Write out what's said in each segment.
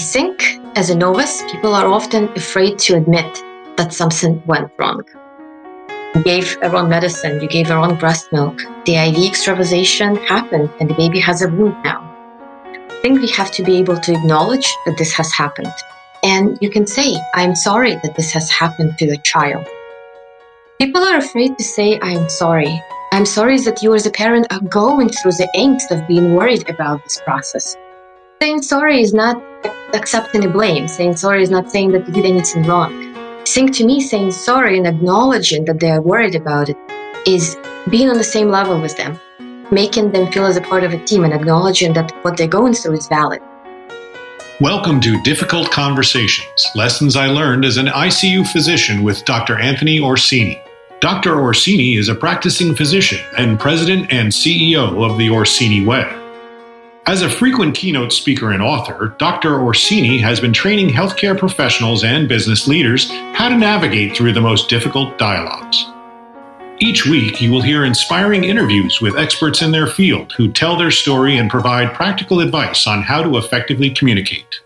think as a novice, people are often afraid to admit that something went wrong. You gave a wrong medicine, you gave a wrong breast milk, the IV extravasation happened, and the baby has a wound now. I think we have to be able to acknowledge that this has happened. And you can say, I'm sorry that this has happened to your child. People are afraid to say, I'm sorry. I'm sorry that you as a parent are going through the angst of being worried about this process. Saying sorry is not accepting the blame. Saying sorry is not saying that you did anything wrong. I think to me, saying sorry and acknowledging that they are worried about it is being on the same level with them, making them feel as a part of a team and acknowledging that what they're going through is valid. Welcome to Difficult Conversations, Lessons I Learned as an ICU Physician with Dr. Anthony Orsini. Dr. Orsini is a practicing physician and president and CEO of The Orsini Way. As a frequent keynote speaker and author, Dr. Orsini has been training healthcare professionals and business leaders how to navigate through the most difficult dialogues. Each week, you will hear inspiring interviews with experts in their field who tell their story and provide practical advice on how to effectively communicate.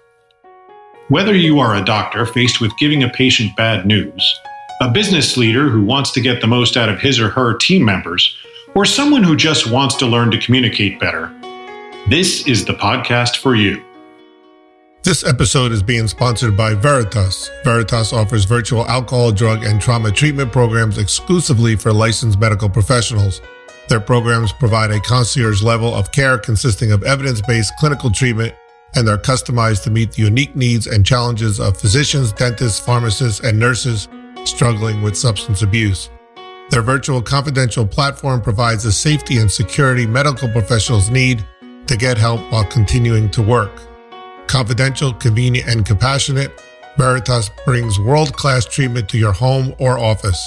Whether you are a doctor faced with giving a patient bad news, a business leader who wants to get the most out of his or her team members, or someone who just wants to learn to communicate better, this is the podcast for you. This episode is being sponsored by Veritas. Veritas offers virtual alcohol, drug, and trauma treatment programs exclusively for licensed medical professionals. Their programs provide a concierge level of care consisting of evidence-based clinical treatment and are customized to meet the unique needs and challenges of physicians, dentists, pharmacists, and nurses struggling with substance abuse. Their virtual confidential platform provides the safety and security medical professionals need to get help while continuing to work. Confidential, convenient, and compassionate, Veritas brings world-class treatment to your home or office.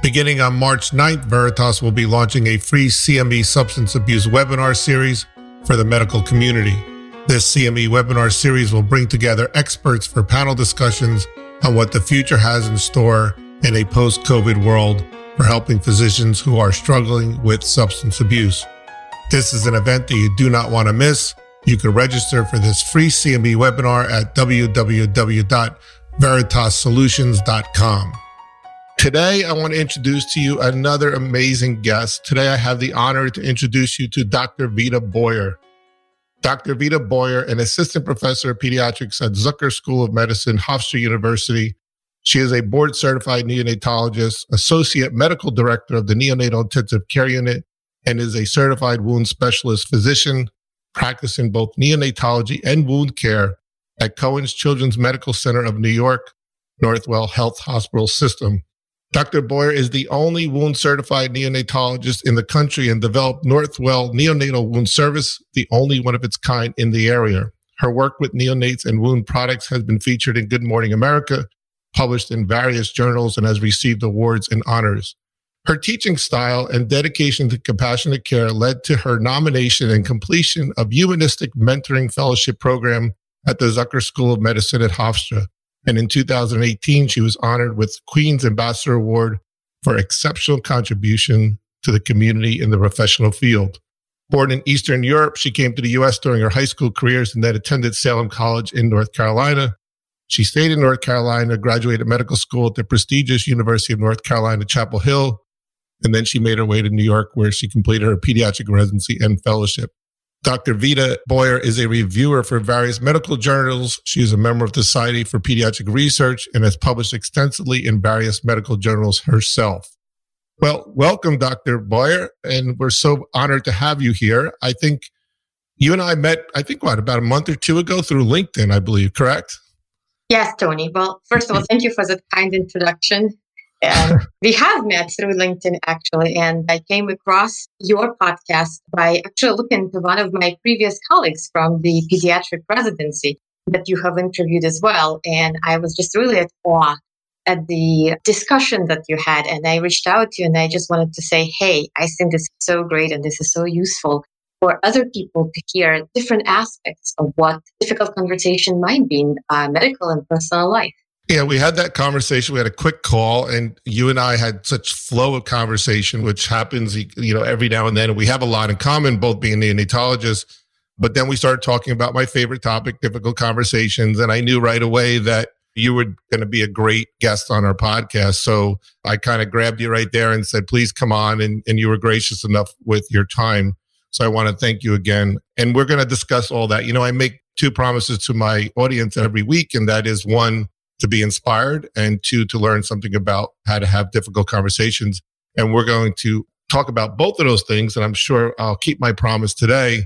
Beginning on March 9th, Veritas will be launching a free CME substance abuse webinar series for the medical community. This CME webinar series will bring together experts for panel discussions on what the future has in store in a post-COVID world for helping physicians who are struggling with substance abuse. This is an event that you do not want to miss. You can register for this free CME webinar at www.veritassolutions.com. Today, I want to introduce to you another amazing guest. Today, I have the honor to introduce you to Dr. Vita Boyer. Dr. Vita Boyer, an assistant professor of pediatrics at Zucker School of Medicine, Hofstra University. She is a board-certified neonatologist, associate medical director of the Neonatal Intensive Care Unit, and is a certified wound specialist physician, practicing both neonatology and wound care at Cohen's Children's Medical Center of New York, Northwell Health Hospital System. Dr. Boyer is the only wound-certified neonatologist in the country and developed Northwell Neonatal Wound Service, the only one of its kind in the area. Her work with neonates and wound products has been featured in Good Morning America, published in various journals, and has received awards and honors. Her teaching style and dedication to compassionate care led to her nomination and completion of Humanistic Mentoring Fellowship Program at the Zucker School of Medicine at Hofstra. And in 2018, she was honored with Queen's Ambassador Award for exceptional contribution to the community in the professional field. Born in Eastern Europe, she came to the U.S. during her high school careers and then attended Salem College in North Carolina. She stayed in North Carolina, graduated medical school at the prestigious University of North Carolina, Chapel Hill, and then she made her way to New York, where she completed her pediatric residency and fellowship. Dr. Vita Boyer is a reviewer for various medical journals. She is a member of the Society for Pediatric Research and has published extensively in various medical journals herself. Well, welcome, Dr. Boyer, and we're so honored to have you here. I think you and I met, about a month or two ago through LinkedIn, I believe, correct? Yes, Tony. Well, first of all, thank you for that kind introduction. And we have met through LinkedIn, actually, and I came across your podcast by actually looking to one of my previous colleagues from the pediatric residency that you have interviewed as well. And I was just really at awe at the discussion that you had. And I reached out to you and I just wanted to say, hey, I think this is so great and this is so useful for other people to hear different aspects of what difficult conversation might be in medical and personal life. Yeah, we had that conversation. We had a quick call, and you and I had such flow of conversation, which happens, every now and then. We have a lot in common, both being neonatologists, But then we started talking about my favorite topic, difficult conversations. And I knew right away that you were going to be a great guest on our podcast. So I kind of grabbed you right there and said, please come on. And you were gracious enough with your time. So I want to thank you again. And we're going to discuss all that. You know, I make two promises to my audience every week. And that is one, to be inspired, and two, to learn something about how to have difficult conversations. And we're going to talk about both of those things. And I'm sure I'll keep my promise today.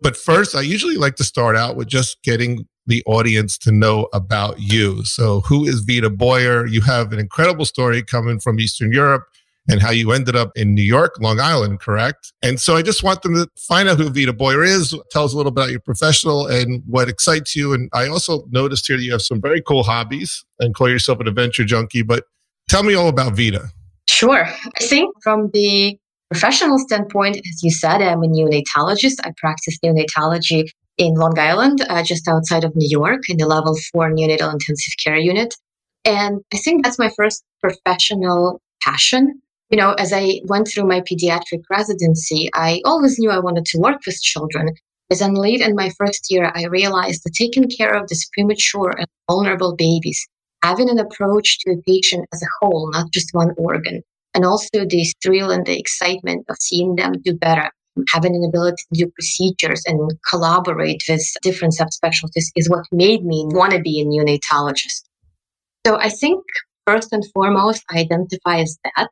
But first, I usually like to start out with just getting the audience to know about you. So who is Vita Boyer? You have an incredible story coming from Eastern Europe and how you ended up in New York, Long Island, correct? And so I just want them to find out who Vita Boyer is. Tell us a little about your professional and what excites you. And I also noticed here that you have some very cool hobbies and call yourself an adventure junkie, but tell me all about Vita. Sure. I think from the professional standpoint, as you said, I'm a neonatologist. I practice neonatology in Long Island, just outside of New York, in the level 4 neonatal intensive care unit. And I think that's my first professional passion. You know, as I went through my pediatric residency, I always knew I wanted to work with children. As an lead in my first year, I realized that taking care of these premature and vulnerable babies, having an approach to a patient as a whole, not just one organ, and also the thrill and the excitement of seeing them do better, having an ability to do procedures and collaborate with different subspecialties is what made me want to be a neonatologist. So I think first and foremost, I identify as that.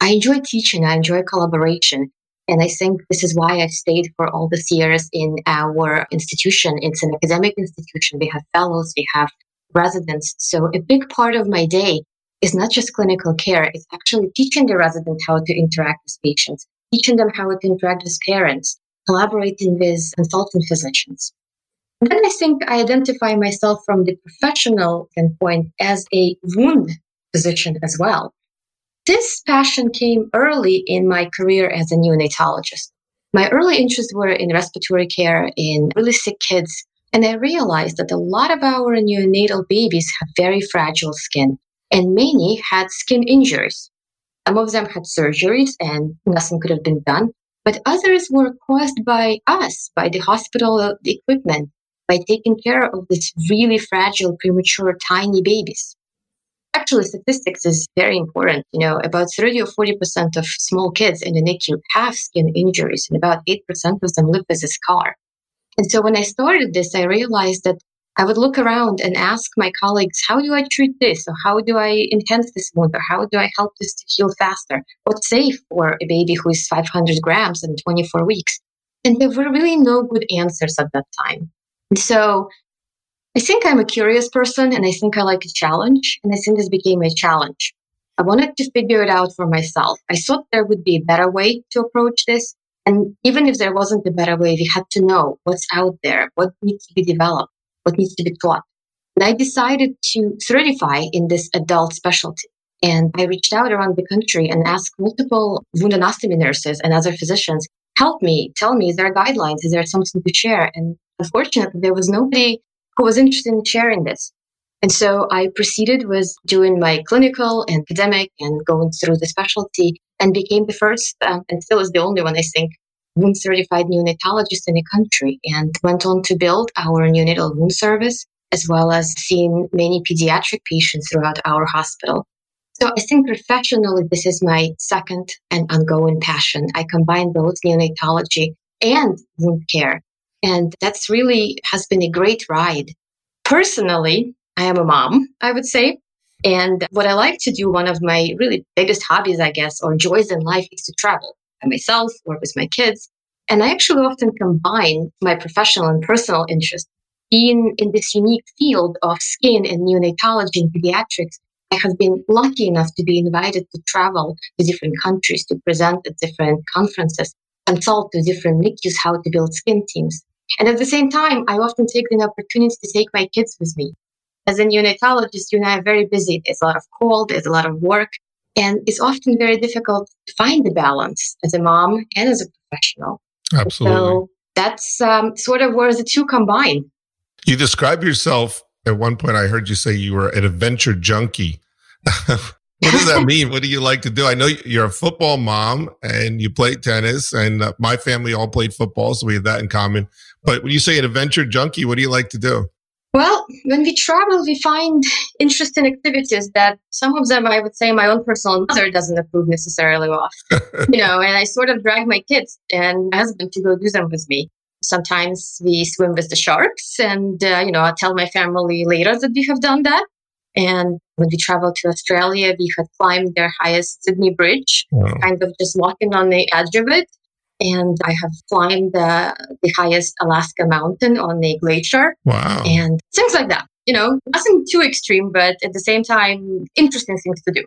I enjoy teaching. I enjoy collaboration. And I think this is why I stayed for all these years in our institution. It's an academic institution. We have fellows, we have residents. So a big part of my day is not just clinical care. It's actually teaching the resident how to interact with patients, teaching them how to interact with parents, collaborating with consultant physicians. And then I think I identify myself from the professional standpoint as a wound physician as well. This passion came early in my career as a neonatologist. My early interests were in respiratory care, in really sick kids. And I realized that a lot of our neonatal babies have very fragile skin. And many had skin injuries. Some of them had surgeries and nothing could have been done. But others were caused by us, by the hospital, the equipment, by taking care of these really fragile, premature, tiny babies. Actually, statistics is very important. You know, about 30 or 40% of small kids in the NICU have skin injuries, and about 8% of them live with a scar. And so when I started this, I realized that I would look around and ask my colleagues, how do I treat this? Or how do I enhance this wound? Or how do I help this to heal faster? What's safe for a baby who is 500 grams in 24 weeks? And there were really no good answers at that time. And so I think I'm a curious person, and I think I like a challenge, and I think this became a challenge. I wanted to figure it out for myself. I thought there would be a better way to approach this, and even if there wasn't a better way, we had to know what's out there, what needs to be developed, what needs to be taught. And I decided to certify in this adult specialty, and I reached out around the country and asked multiple wound ostomy nurses and other physicians, help me, tell me, is there guidelines, is there something to share? And unfortunately, there was nobody who was interested in sharing this. And so I proceeded with doing my clinical and academic and going through the specialty, and became the first and still is the only one, I think, wound certified neonatologist in the country, and went on to build our neonatal wound service, as well as seeing many pediatric patients throughout our hospital. So I think professionally, this is my second and ongoing passion. I combine both neonatology and wound care. And that's really has been a great ride. Personally, I am a mom, I would say. And what I like to do, one of my really biggest hobbies, I guess, or joys in life is to travel by myself or with my kids. And I actually often combine my professional and personal interests. Being in this unique field of skin and neonatology and pediatrics, I have been lucky enough to be invited to travel to different countries, to present at different conferences, consult to different NICUs how to build skin teams. And at the same time, I often take the opportunity to take my kids with me. As a neonatologist, you and I are very busy. There's a lot of call, there's a lot of work, and it's often very difficult to find the balance as a mom and as a professional. Absolutely. So that's sort of where the two combine. You describe yourself, at one point I heard you say you were an adventure junkie. What does that mean? What do you like to do? I know you're a football mom and you play tennis, and my family all played football, so we have that in common. But when you say an adventure junkie, what do you like to do? Well, when we travel, we find interesting activities that some of them, I would say, my own personal mother doesn't approve necessarily of. You know, and I sort of drag my kids and my husband to go do them with me. Sometimes we swim with the sharks and, you know, I tell my family later that we have done that. And when we traveled to Australia, we had climbed their highest Sydney Bridge, kind of just walking on the edge of it. And I have climbed the highest Alaska mountain on a glacier. Wow. And things like that. You know, nothing too extreme, but at the same time, interesting things to do.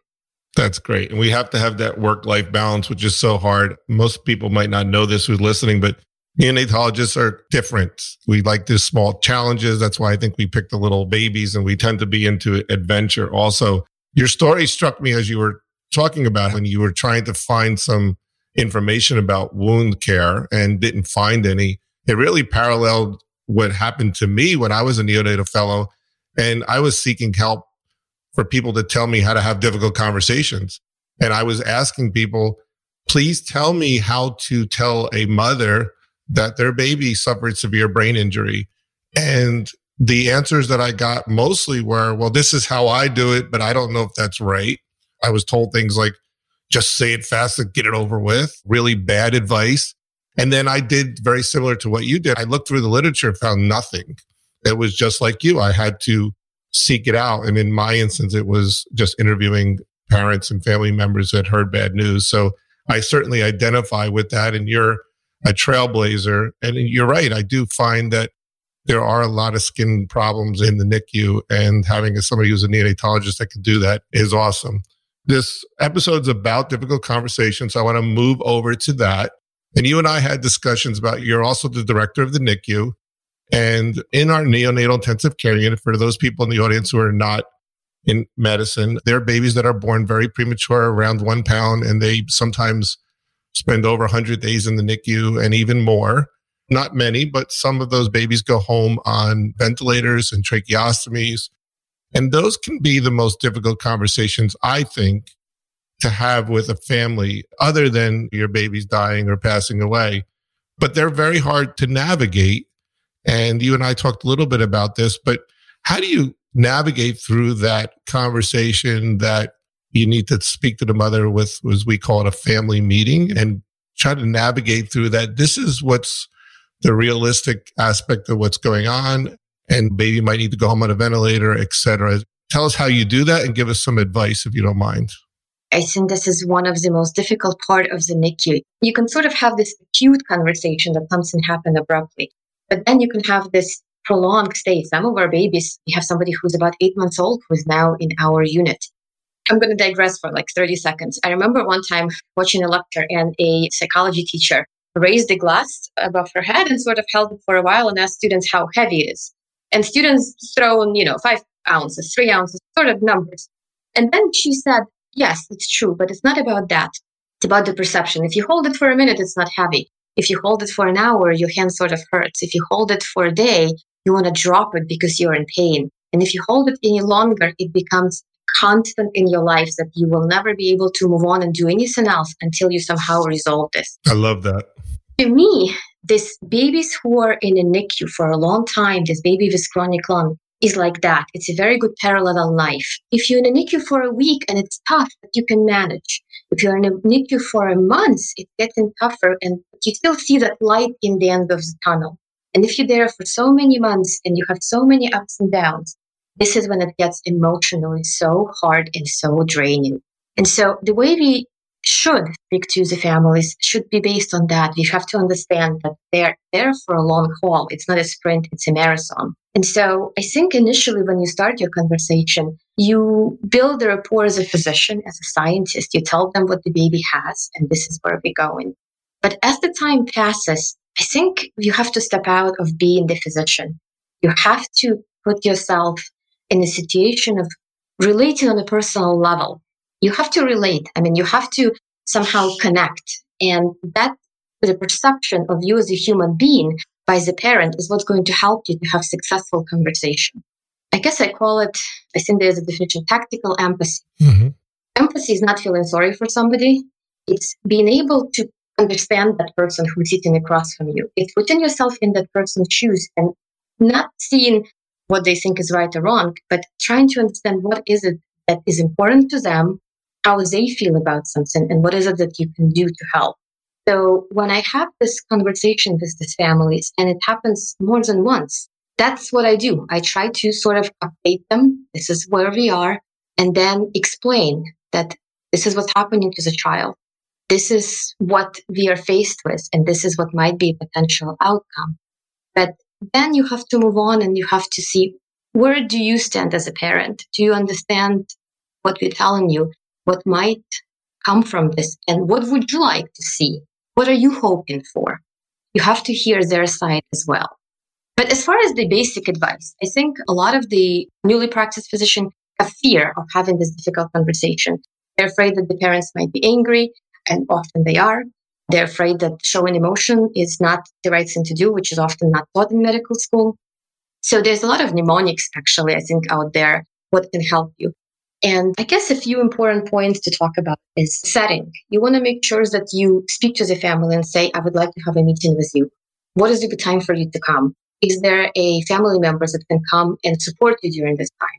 That's great. And we have to have that work-life balance, which is so hard. Most people might not know this who's listening, but neonatologists are different. We like these small challenges. That's why I think we pick the little babies, and we tend to be into adventure also. Your story struck me as you were talking about when you were trying to find some information about wound care and didn't find any. It really paralleled what happened to me when I was a neonatal fellow, and I was seeking help for people to tell me how to have difficult conversations. And I was asking people, please tell me how to tell a mother that their baby suffered severe brain injury. And the answers that I got mostly were, well, this is how I do it, but I don't know if that's right. I was told things like, just say it fast and get it over with. Really bad advice. And then I did very similar to what you did. I looked through the literature, found nothing. It was just like you. I had to seek it out. And in my instance, it was just interviewing parents and family members that heard bad news. So I certainly identify with that. And you're a trailblazer. And you're right. I do find that there are a lot of skin problems in the NICU, and having somebody who's a neonatologist that can do that is awesome. This episode's about difficult conversations. I want to move over to that. And you and I had discussions about, you're also the director of the NICU. And in our neonatal intensive care unit, for those people in the audience who are not in medicine, there are babies that are born very premature, around 1 pound, and they sometimes spend over 100 days in the NICU and even more. Not many, but some of those babies go home on ventilators and tracheostomies. And those can be the most difficult conversations, I think, to have with a family, other than your baby's dying or passing away. But they're very hard to navigate. And you and I talked a little bit about this, but how do you navigate through that conversation that you need to speak to the mother with, as we call it, a family meeting, and try to navigate through that? This is what's the realistic aspect of what's going on, and baby might need to go home on a ventilator, et cetera. Tell us how you do that and give us some advice if you don't mind. I think this is one of the most difficult part of the NICU. You can sort of have this acute conversation that comes and happen abruptly, but then you can have this prolonged stay. Some of our babies, we have somebody who's about 8 months old who is now in our unit. I'm going to digress for like 30 seconds. I remember one time watching a lecture, and a psychology teacher raised a glass above her head and sort of held it for a while and asked students how heavy it is. And students thrown, 5 ounces, 3 ounces, sort of numbers. And then she said, yes, it's true, but it's not about that. It's about the perception. If you hold it for a minute, it's not heavy. If you hold it for an hour, your hand sort of hurts. If you hold it for a day, you want to drop it because you're in pain. And if you hold it any longer, it becomes constant in your life that you will never be able to move on and do anything else until you somehow resolve this. I love that. To me, these babies who are in a NICU for a long time, this baby with chronic lung is like that. It's a very good parallel life. If you're in a NICU for a week and it's tough, but you can manage. If you're in a NICU for a month, it's getting tougher, and you still see that light in the end of the tunnel. And if you're there for so many months and you have so many ups and downs, this is when it gets emotionally so hard and so draining. And so the way we should speak to the families should be based on that. We have to understand that they're there for a long haul. It's not a sprint, it's a marathon. And so I think initially when you start your conversation, you build a rapport as a physician, as a scientist. You tell them what the baby has, and this is where we're going. But as the time passes, I think you have to step out of being the physician. You have to put yourself in a situation of relating on a personal level. You have to relate. I mean, you have to somehow connect. And that the perception of you as a human being by the parent is what's going to help you to have successful conversation. I guess I call it, I think there's a definition, tactical empathy. Mm-hmm. Empathy is not feeling sorry for somebody. It's being able to understand that person who's sitting across from you. It's putting yourself in that person's shoes and not seeing what they think is right or wrong, but trying to understand what is it that is important to them, how they feel about something, and what is it that you can do to help. So when I have this conversation with these families, and it happens more than once, that's what I do. I try to sort of update them. This is where we are, and then explain that this is what's happening to the child. This is what we are faced with, and this is what might be a potential outcome. But then you have to move on, and you have to see, where do you stand as a parent? Do you understand what we're telling you? What might come from this? And what would you like to see? What are you hoping for? You have to hear their side as well. But as far as the basic advice, I think a lot of the newly practiced physicians have fear of having this difficult conversation. They're afraid that the parents might be angry, and often they are. They're afraid that showing emotion is not the right thing to do, which is often not taught in medical school. So there's a lot of mnemonics, actually, I think, out there, what can help you. And I guess a few important points to talk about is setting. You want to make sure that you speak to the family and say, I would like to have a meeting with you. What is a good time for you to come? Is there a family member that can come and support you during this time?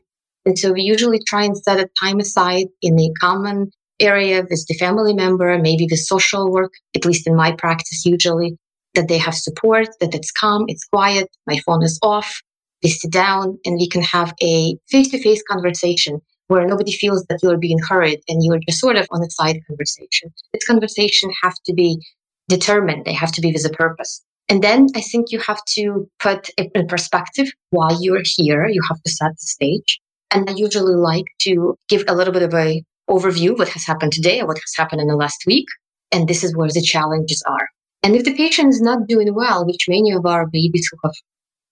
And so we usually try and set a time aside in a common area with the family member, maybe with social work, at least in my practice usually, that they have support, that it's calm, it's quiet, my phone is off, we sit down and we can have a face-to-face conversation where nobody feels that you're being hurried and you're just sort of on a side conversation. This conversation have to be determined. They have to be with a purpose. And then I think you have to put it in perspective why you're here. You have to set the stage. And I usually like to give a little bit of an overview, what has happened today or what has happened in the last week. And this is where the challenges are. And if the patient is not doing well, which many of our babies who have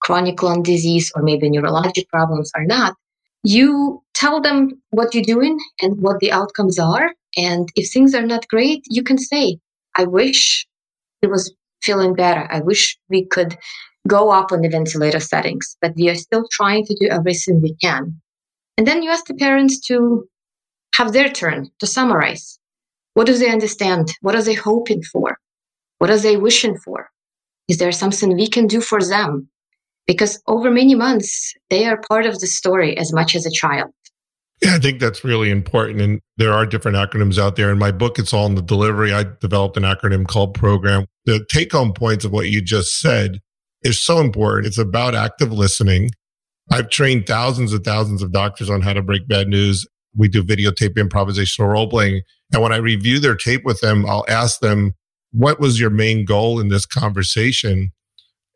chronic lung disease or maybe neurologic problems are not, you tell them what you're doing and what the outcomes are. And if things are not great, you can say, I wish it was feeling better. I wish we could go up on the ventilator settings, but we are still trying to do everything we can. And then you ask the parents to have their turn to summarize. What do they understand? What are they hoping for? What are they wishing for? Is there something we can do for them? Because over many months, they are part of the story as much as a child. Yeah, I think that's really important. And there are different acronyms out there. In my book, It's All in the Delivery, I developed an acronym called PROGRAM. The take-home points of what you just said is so important. It's about active listening. I've trained thousands and thousands of doctors on how to break bad news. We do videotape improvisational role-playing. And when I review their tape with them, I'll ask them, what was your main goal in this conversation?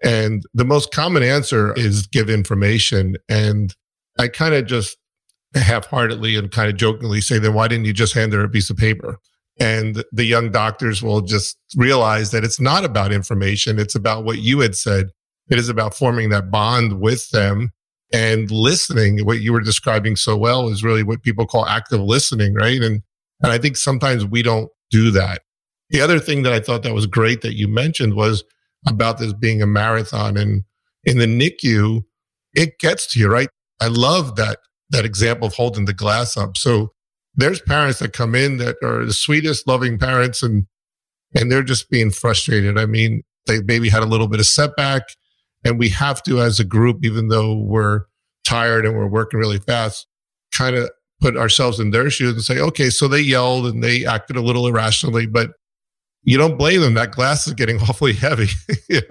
And the most common answer is give information. And I kind of just half-heartedly and kind of jokingly say, then why didn't you just hand her a piece of paper? And the young doctors will just realize that it's not about information. It's about what you had said. It is about forming that bond with them and listening. What you were describing so well is really what people call active listening, right? And I think sometimes we don't do that. The other thing that I thought that was great that you mentioned was about this being a marathon. And in the NICU, it gets to you, right? I love that example of holding the glass up. So there's parents that come in that are the sweetest, loving parents, and they're just being frustrated. I mean, they maybe had a little bit of setback, and we have to, as a group, even though we're tired and we're working really fast, kind of put ourselves in their shoes and say, okay, so they yelled and they acted a little irrationally, but you don't blame them. That glass is getting awfully heavy,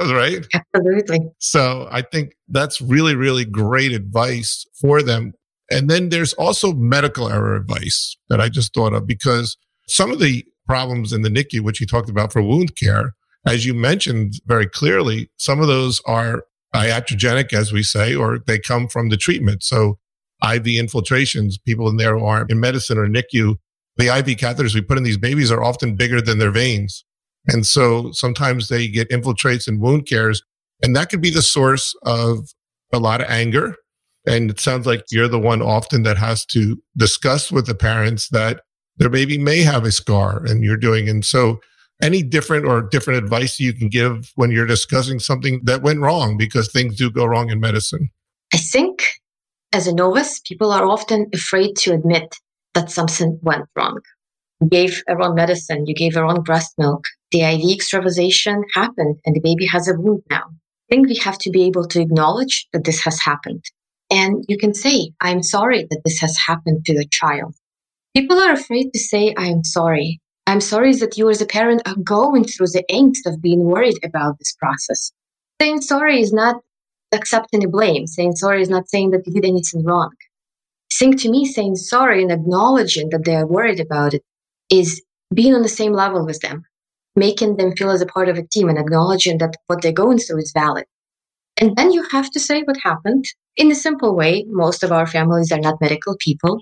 right? Absolutely. So I think that's really, really great advice for them. And then there's also medical error advice that I just thought of, because some of the problems in the NICU, which you talked about for wound care, as you mentioned very clearly, some of those are iatrogenic, as we say, or they come from the treatment. So IV infiltrations, people in there who aren't in medicine or NICU, the IV catheters we put in these babies are often bigger than their veins. And so sometimes they get infiltrates in wound cares, and that could be the source of a lot of anger. And it sounds like you're the one often that has to discuss with the parents that their baby may have a scar, and you're doing. And so any different advice you can give when you're discussing something that went wrong, because things do go wrong in medicine. I think as a novice, people are often afraid to admit that something went wrong. gave her own medicine, you gave her own breast milk, the IV extravasation happened, and the baby has a wound now. I think we have to be able to acknowledge that this has happened. And you can say, I'm sorry that this has happened to your child. People are afraid to say, I'm sorry. I'm sorry that you as a parent are going through the angst of being worried about this process. Saying sorry is not accepting the blame. Saying sorry is not saying that you did anything wrong. Saying to me, saying sorry and acknowledging that they are worried about it is being on the same level with them, making them feel as a part of a team and acknowledging that what they're going through is valid. And then you have to say what happened in a simple way. Most of our families are not medical people,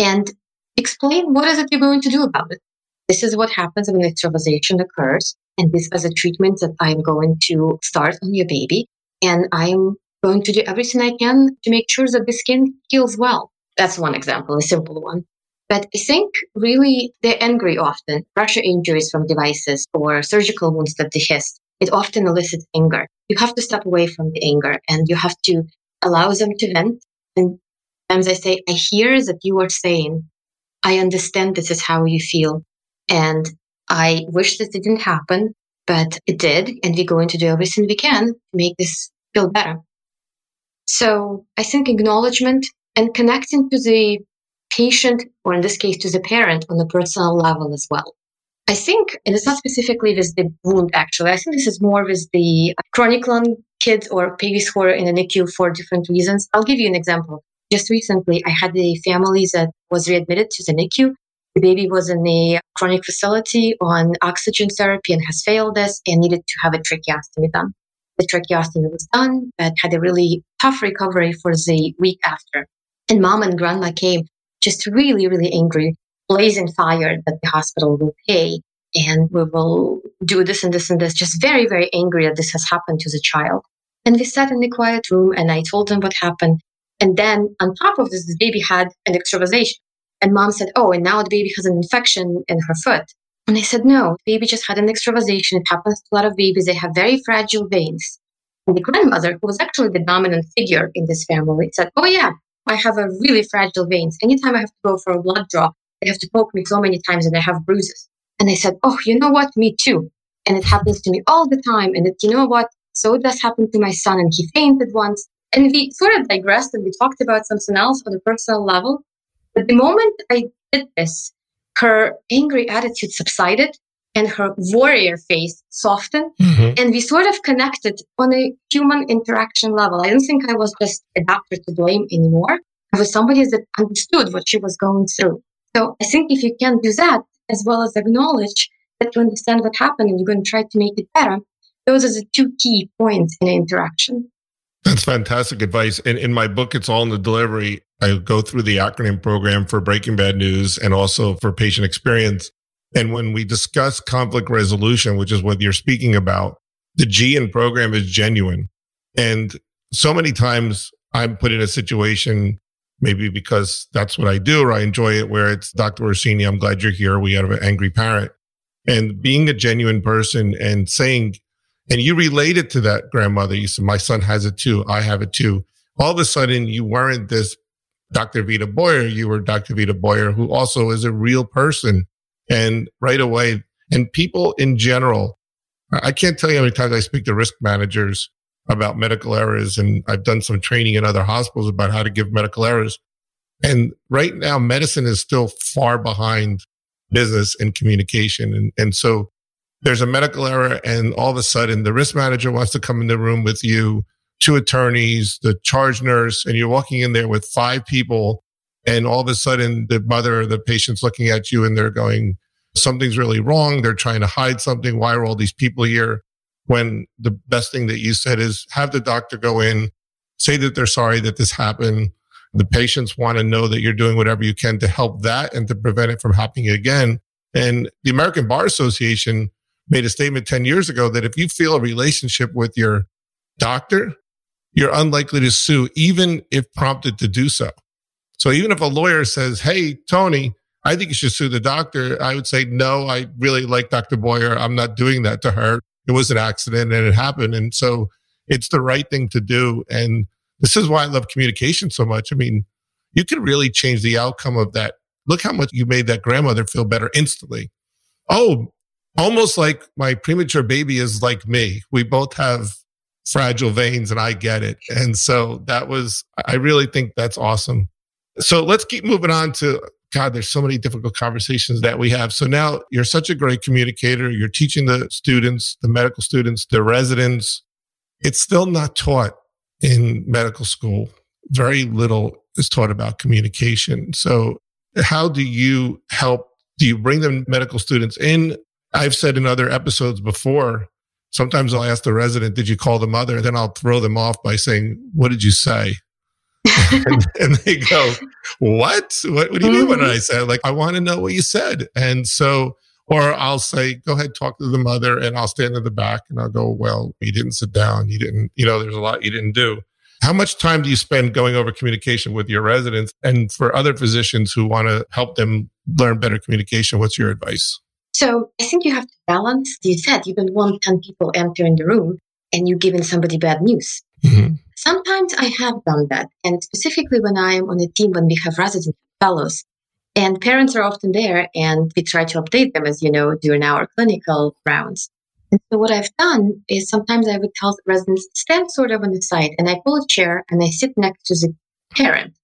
and explain what is it you're going to do about it. This is what happens when extravasation occurs, and this is a treatment that I'm going to start on your baby, and I'm going to do everything I can to make sure that the skin heals well. That's one example, a simple one. But I think really they're angry often. Pressure injuries from devices or surgical wounds that they hiss, it often elicits anger. You have to step away from the anger and you have to allow them to vent. And sometimes I say, I hear that you are saying, I understand this is how you feel. And I wish this didn't happen, but it did. And we're going to do everything we can to make this feel better. So I think acknowledgement and connecting to the patient, or in this case, to the parent on a personal level as well. I think, and it's not specifically with the wound, actually. I think this is more with the chronic lung kids or babies who are in an NICU for different reasons. I'll give you an example. Just recently, I had a family that was readmitted to the NICU. The baby was in a chronic facility on oxygen therapy and has failed this and needed to have a tracheostomy done. The tracheostomy was done, but had a really tough recovery for the week after. And mom and grandma came just really, really angry, blazing fire that the hospital will pay and we will do this and this and this. Just very, very angry that this has happened to the child. And we sat in the quiet room and I told them what happened. And then on top of this, the baby had an extravasation. And mom said, oh, and now the baby has an infection in her foot. And I said, no, the baby just had an extravasation. It happens to a lot of babies. They have very fragile veins. And the grandmother, who was actually the dominant figure in this family, said, oh, yeah, I have a really fragile veins. Anytime I have to go for a blood draw, they have to poke me so many times and I have bruises. And I said, oh, you know what? Me too. And it happens to me all the time. And it, you know what? So it does happen to my son. And he fainted once. And we sort of digressed and we talked about something else on a personal level. But the moment I did this, her angry attitude subsided and her warrior face softened. Mm-hmm. And we sort of connected on a human interaction level. I don't think I was just a doctor to blame anymore. I was somebody that understood what she was going through. So I think if you can do that, as well as acknowledge that you understand what happened and you're going to try to make it better, those are the two key points in interaction. That's fantastic advice. And in my book, It's All in the Delivery, I go through the acronym program for Breaking Bad News and also for patient experience. And when we discuss conflict resolution, which is what you're speaking about, the G in program is genuine. And so many times I'm put in a situation, maybe because that's what I do or I enjoy it, where it's Dr. Orsini, I'm glad you're here. We had an angry parent. And being a genuine person and saying, and you related to that grandmother, you said, my son has it too. I have it too. All of a sudden, you weren't this Dr. Vita Boyer. You were Dr. Vita Boyer, who also is a real person. And right away, and people in general, I can't tell you how many times I speak to risk managers about medical errors, and I've done some training in other hospitals about how to give medical errors. And right now, medicine is still far behind business and communication. And so there's a medical error, and all of a sudden, the risk manager wants to come in the room with you, 2 attorneys, the charge nurse, and you're walking in there with 5 people. And all of a sudden, the mother or the patient's looking at you and they're going, something's really wrong. They're trying to hide something. Why are all these people here? When the best thing that you said is have the doctor go in, say that they're sorry that this happened. The patients want to know that you're doing whatever you can to help that and to prevent it from happening again. And the American Bar Association made a statement 10 years ago that if you feel a relationship with your doctor, you're unlikely to sue, even if prompted to do so. So even if a lawyer says, hey, Tony, I think you should sue the doctor, I would say, no, I really like Dr. Boyer. I'm not doing that to her. It was an accident and it happened. And so it's the right thing to do. And this is why I love communication so much. I mean, you can really change the outcome of that Look how much you made that grandmother feel better instantly. Oh, almost like my premature baby is like me. We both have fragile veins and I get it. And so I really think that's awesome. So let's keep moving on to, God, there's so many difficult conversations that we have. So now you're such a great communicator. You're teaching the students, the medical students, the residents. It's still not taught in medical school. Very little is taught about communication. So how do you help? Do you bring the medical students in? I've said in other episodes before, sometimes I'll ask the resident, did you call the mother? Then I'll throw them off by saying, what did you say? and they go, what do you mean? What did I say? Like, I want to know what you said. And so, or I'll say, go ahead, talk to the mother, and I'll stand in the back and I'll go, well, you didn't sit down. You didn't, there's a lot you didn't do. How much time do you spend going over communication with your residents? And for other physicians who want to help them learn better communication, what's your advice? So I think you have to balance. You said you don't want 10 people entering the room and you're giving somebody bad news. Mm-hmm. Sometimes I have done that. And specifically when I am on a team, when we have resident fellows and parents are often there and we try to update them, as you know, during our clinical rounds. And so what I've done is sometimes I would tell residents, stand sort of on the side, and I pull a chair and I sit next to the parent.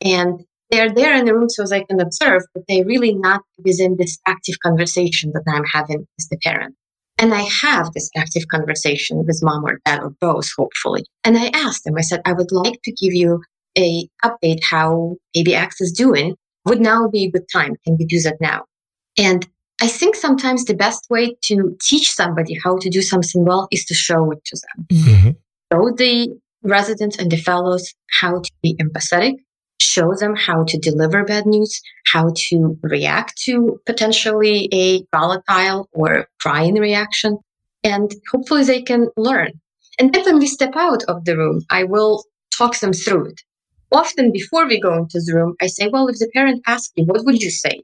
And they're there in the room so as I can observe, but they're really not within this active conversation that I'm having as the parent. And I have this active conversation with mom or dad or both, hopefully. And I asked them, I said, I would like to give you an update how baby X is doing. Would now be a good time? Can we do that now? And I think sometimes the best way to teach somebody how to do something well is to show it to them. Mm-hmm. Show the residents and the fellows how to be empathetic, show them how to deliver bad news, how to react to potentially a volatile or crying reaction, and hopefully they can learn. And then when we step out of the room, I will talk them through it. Often before we go into the room, I say, well, if the parent asks you, what would you say?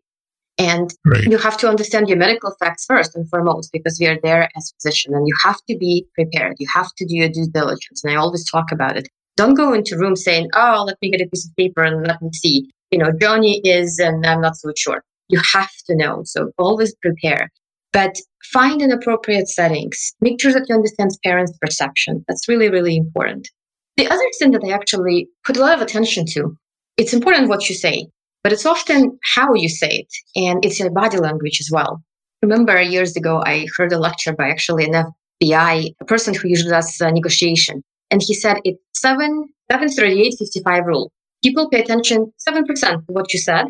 And right. You have to understand your medical facts first and foremost, because we are there as physicians and you have to be prepared. You have to do your due diligence. And I always talk about it. Don't go into a room saying, oh, let me get a piece of paper and let me see. Johnny is, and I'm not so sure. You have to know. So always prepare. But find an appropriate settings. Make sure that you understand parents' perception. That's really, really important. The other thing that I actually put a lot of attention to, it's important what you say, but it's often how you say it. And it's your body language as well. Remember years ago, I heard a lecture by actually an FBI, a person who usually does negotiation. And he said, it's 738-55 rule. People pay attention 7% to what you said,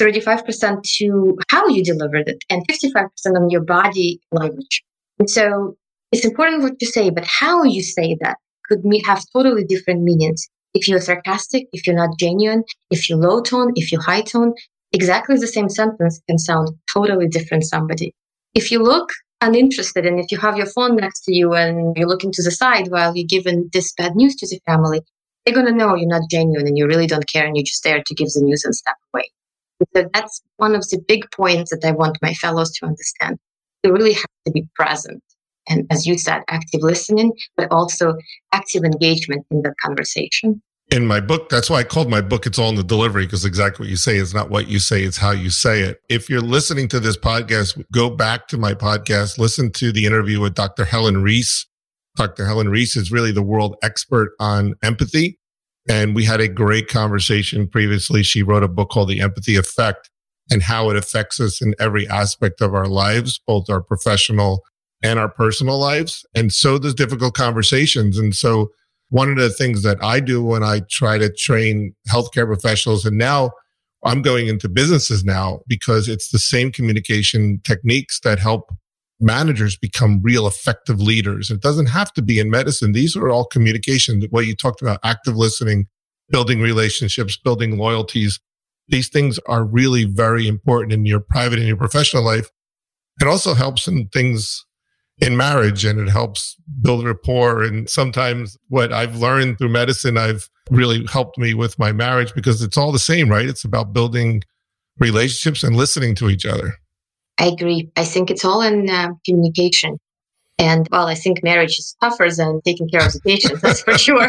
35% to how you delivered it, and 55% on your body language. And so it's important what you say, but how you say that could have totally different meanings. If you're sarcastic, if you're not genuine, if you're low tone, if you're high tone, exactly the same sentence can sound totally different to somebody. If you look uninterested, and if you have your phone next to you and you're looking to the side while you're giving this bad news to the family, they're going to know you're not genuine and you really don't care and you're just there to give the news and step away. So that's one of the big points that I want my fellows to understand. You really have to be present. And as you said, active listening, but also active engagement in the conversation. In my book, that's why I called my book It's All in the Delivery, because exactly what you say is not what you say, it's how you say it. If you're listening to this podcast, go back to my podcast, listen to the interview with Dr. Helen Reese. Dr. Helen Reese is really the world expert on empathy. And we had a great conversation previously. She wrote a book called The Empathy Effect and how it affects us in every aspect of our lives, both our professional and our personal lives. And so does difficult conversations. And so one of the things that I do when I try to train healthcare professionals, and now I'm going into businesses now because it's the same communication techniques that help managers become real effective leaders. It doesn't have to be in medicine. These are all communication. What you talked about, active listening, building relationships, building loyalties. These things are really very important in your private and your professional life. It also helps in things in marriage, and it helps build rapport. And sometimes what I've learned through medicine, I've really helped me with my marriage, because it's all the same, right? It's about building relationships and listening to each other. I agree. I think it's all in communication. And well, I think marriage is tougher than taking care of the patients, that's for sure.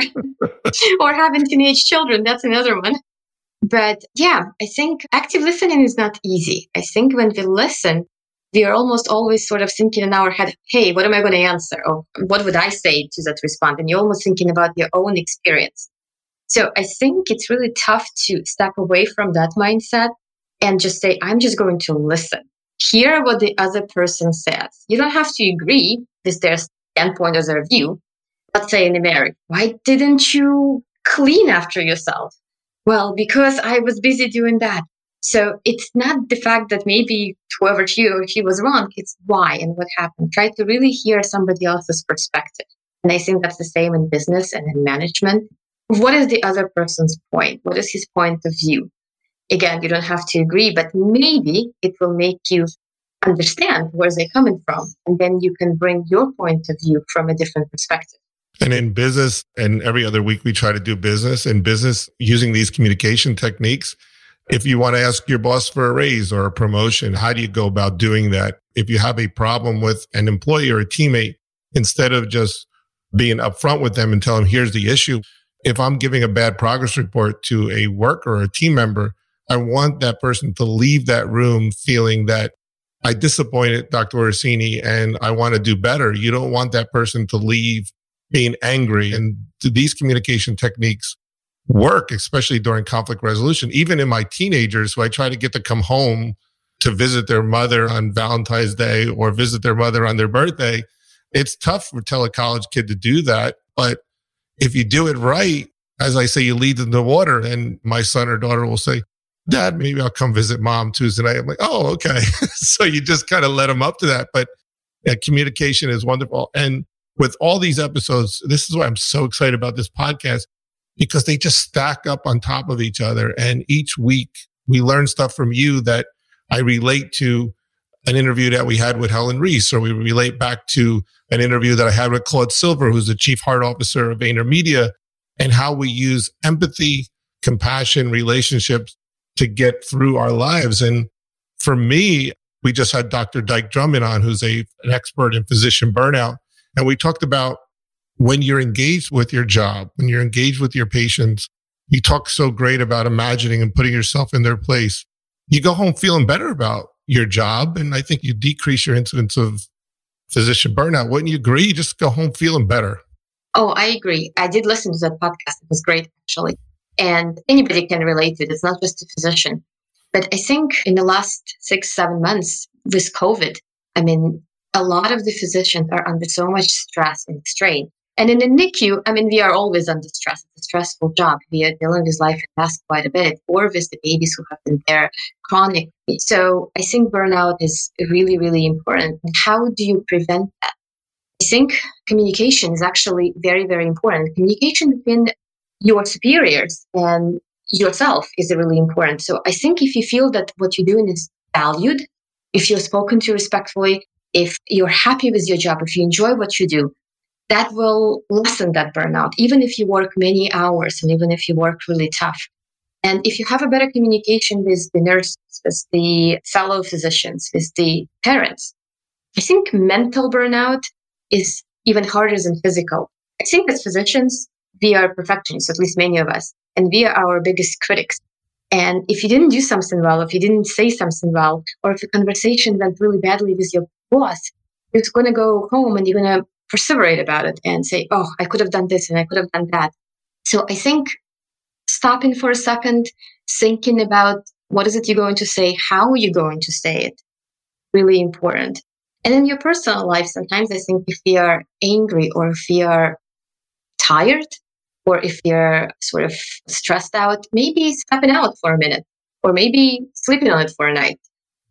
Or having teenage children, that's another one. But yeah, I think active listening is not easy. I think when we listen, we are almost always sort of thinking in our head, hey, what am I going to answer? Or what would I say to that response? And you're almost thinking about your own experience. So I think it's really tough to step away from that mindset and just say, I'm just going to listen. Hear what the other person says. You don't have to agree with their standpoint or their view. Let's say in America, why didn't you clean after yourself? Well, because I was busy doing that. So it's not the fact that maybe whoever she was wrong, it's why and what happened. Try to really hear somebody else's perspective. And I think that's the same in business and in management. What is the other person's point? What is his point of view? Again, you don't have to agree, but maybe it will make you understand where they're coming from. And then you can bring your point of view from a different perspective. And in business, and every other week we try to do business, in business using these communication techniques, if you want to ask your boss for a raise or a promotion, how do you go about doing that? If you have a problem with an employee or a teammate, instead of just being upfront with them and telling them, here's the issue, if I'm giving a bad progress report to a worker or a team member, I want that person to leave that room feeling that I disappointed Dr. Orsini and I want to do better. You don't want that person to leave being angry. And these communication techniques work, especially during conflict resolution. Even in my teenagers, who I try to get to come home to visit their mother on Valentine's Day or visit their mother on their birthday, it's tough to tell a college kid to do that. But if you do it right, as I say, you lead them to water. And my son or daughter will say, Dad, maybe I'll come visit Mom Tuesday night. I'm like, oh, okay. So you just kind of let them up to that. But communication is wonderful. And with all these episodes, this is why I'm so excited about this podcast, because they just stack up on top of each other. And each week we learn stuff from you that I relate to an interview that we had with Helen Reese, or we relate back to an interview that I had with Claude Silver, who's the chief heart officer of VaynerMedia, and how we use empathy, compassion, relationships to get through our lives. And for me, we just had Dr. Dyke Drummond on, who's an expert in physician burnout. And we talked about when you're engaged with your job, when you're engaged with your patients, you talk so great about imagining and putting yourself in their place. You go home feeling better about your job. And I think you decrease your incidence of physician burnout. Wouldn't you agree? You just go home feeling better. Oh, I agree. I did listen to that podcast. It was great, actually. And anybody can relate to it. It's not just a physician. But I think in the last 6-7 months with COVID, a lot of the physicians are under so much stress and strain. And in the NICU, we are always under stress. It's a stressful job. We are dealing with life and death quite a bit, or with the babies who have been there chronically. So I think burnout is really, really important. How do you prevent that? I think communication is actually very, very important. Communication between your superiors and yourself is really important. So I think if you feel that what you're doing is valued, if you're spoken to respectfully, if you're happy with your job, if you enjoy what you do, that will lessen that burnout, even if you work many hours and even if you work really tough. And if you have a better communication with the nurses, with the fellow physicians, with the parents, I think mental burnout is even harder than physical. I think as physicians, we are perfectionists, at least many of us, and we are our biggest critics. And if you didn't do something well, if you didn't say something well, or if the conversation went really badly with your boss, you're going to go home and you're going to perseverate about it and say, oh, I could have done this and I could have done that. So I think stopping for a second, thinking about what is it you're going to say, how are you going to say it, really important. And in your personal life, sometimes I think if we are angry or if we are tired or if you're sort of stressed out, maybe stepping out for a minute or maybe sleeping on it for a night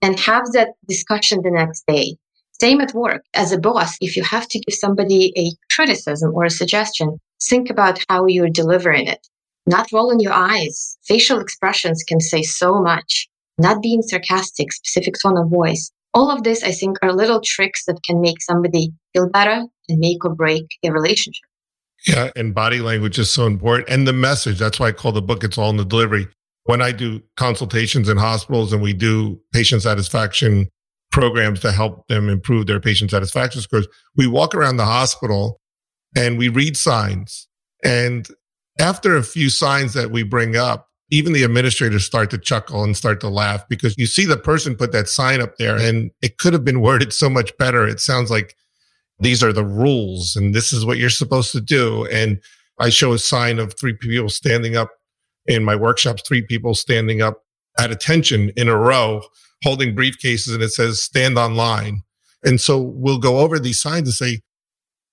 and have that discussion the next day. Same at work. As a boss, if you have to give somebody a criticism or a suggestion, think about how you're delivering it. Not rolling your eyes. Facial expressions can say so much. Not being sarcastic, specific tone of voice. All of this, I think, are little tricks that can make somebody feel better and make or break a relationship. Yeah, and body language is so important. And the message, that's why I call the book, It's All in the Delivery. When I do consultations in hospitals and we do patient satisfaction programs to help them improve their patient satisfaction scores, we walk around the hospital and we read signs. And after a few signs that we bring up, even the administrators start to chuckle and start to laugh because you see the person put that sign up there and it could have been worded so much better. It sounds like these are the rules and this is what you're supposed to do. And I show a sign of three people standing up in my workshops, three people standing up at attention in a row, holding briefcases, and it says, stand online. And so we'll go over these signs and say,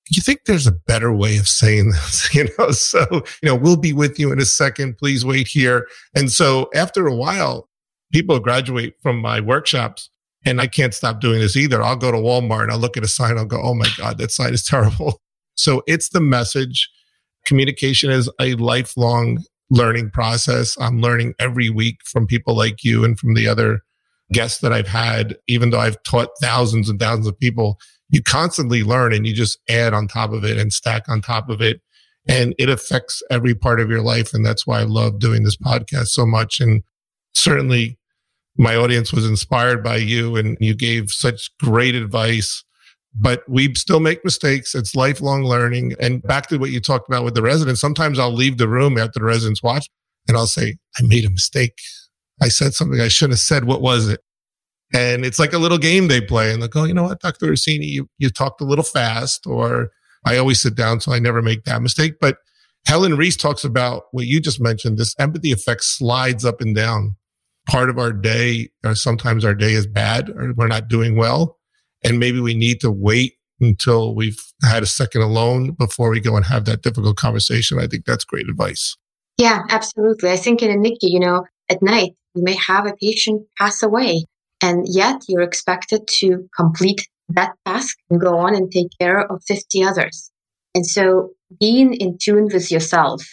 you think there's a better way of saying this, you know? So, you know, we'll be with you in a second. Please wait here. And so after a while, people graduate from my workshops, and I can't stop doing this either. I'll go to Walmart and I'll look at a sign. I'll go, oh my God, that sign is terrible. So it's the message. Communication is a lifelong learning process. I'm learning every week from people like you and from the other guests that I've had. Even though I've taught thousands and thousands of people, you constantly learn and you just add on top of it and stack on top of it. And it affects every part of your life. And that's why I love doing this podcast so much. And certainly my audience was inspired by you and you gave such great advice, but we still make mistakes. It's lifelong learning. And back to what you talked about with the residents, sometimes I'll leave the room after the residents watch and I'll say, I made a mistake. I said something I shouldn't have said. What was it? And it's like a little game they play. And they go, you know what, Dr. Orsini, you talked a little fast, or I always sit down, so I never make that mistake. But Helen Reese talks about what you just mentioned, this empathy effect slides up and down. Part of our day, or sometimes our day is bad, or we're not doing well. And maybe we need to wait until we've had a second alone before we go and have that difficult conversation. I think that's great advice. Yeah, absolutely. I think in a NICU, you know, at night, you may have a patient pass away. And yet you're expected to complete that task and go on and take care of 50 others. And so being in tune with yourself,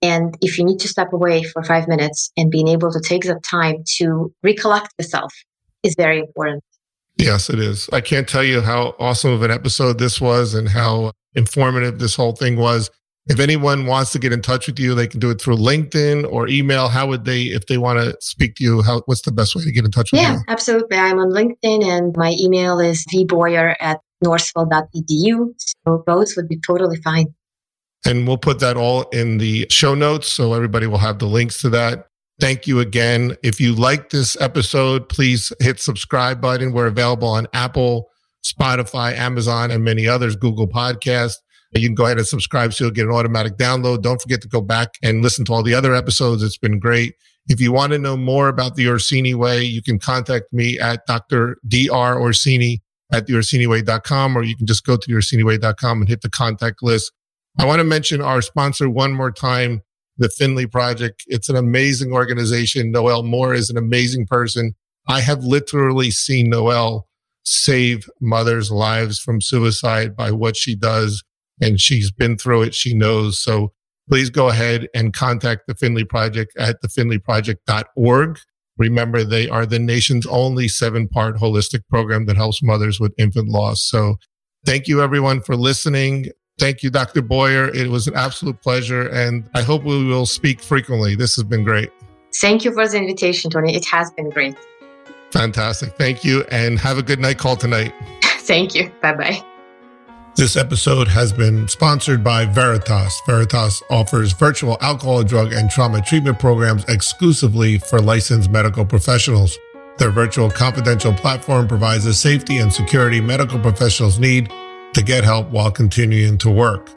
and if you need to step away for 5 minutes and being able to take that time to recollect yourself is very important. Yes, it is. I can't tell you how awesome of an episode this was and how informative this whole thing was. If anyone wants to get in touch with you, they can do it through LinkedIn or email. How would they, if they want to speak to you, what's the best way to get in touch with you? Yeah, absolutely. I'm on LinkedIn and my email is vboyer@northwell.edu. So both would be totally fine. And we'll put that all in the show notes. So everybody will have the links to that. Thank you again. If you like this episode, please hit subscribe button. We're available on Apple, Spotify, Amazon, and many others, Google Podcasts. You can go ahead and subscribe so you'll get an automatic download. Don't forget to go back and listen to all the other episodes. It's been great. If you want to know more about the Orsini Way, you can contact me at drorsini@theorsiniway.com, or you can just go to theorsiniway.com and hit the contact list. I want to mention our sponsor one more time, The Finley Project. It's an amazing organization. Noelle Moore is an amazing person. I have literally seen Noelle save mothers' lives from suicide by what she does. And she's been through it. She knows. So please go ahead and contact the Finley Project at thefinleyproject.org. Remember, they are the nation's only 7-part holistic program that helps mothers with infant loss. So thank you, everyone, for listening. Thank you, Dr. Boyer. It was an absolute pleasure. And I hope we will speak frequently. This has been great. Thank you for the invitation, Tony. It has been great. Fantastic. Thank you. And have a good night call tonight. Thank you. Bye-bye. This episode has been sponsored by Veritas. Veritas offers virtual alcohol, drug, and trauma treatment programs exclusively for licensed medical professionals. Their virtual confidential platform provides the safety and security medical professionals need to get help while continuing to work.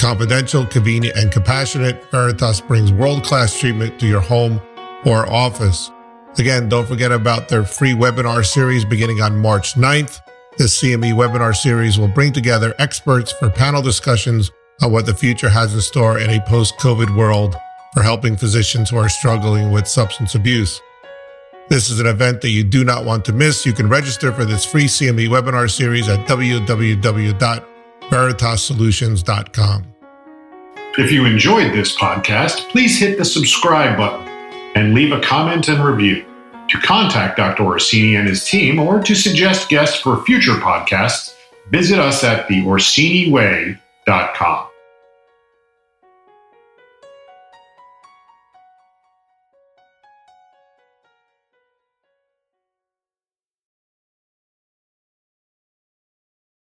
Confidential, convenient, and compassionate, Veritas brings world-class treatment to your home or office. Again, don't forget about their free webinar series beginning on March 9th. This CME webinar series will bring together experts for panel discussions on what the future has in store in a post-COVID world for helping physicians who are struggling with substance abuse. This is an event that you do not want to miss. You can register for this free CME webinar series at www.veritassolutions.com. If you enjoyed this podcast, please hit the subscribe button and leave a comment and review. To contact Dr. Orsini and his team or to suggest guests for future podcasts, visit us at theorsiniway.com.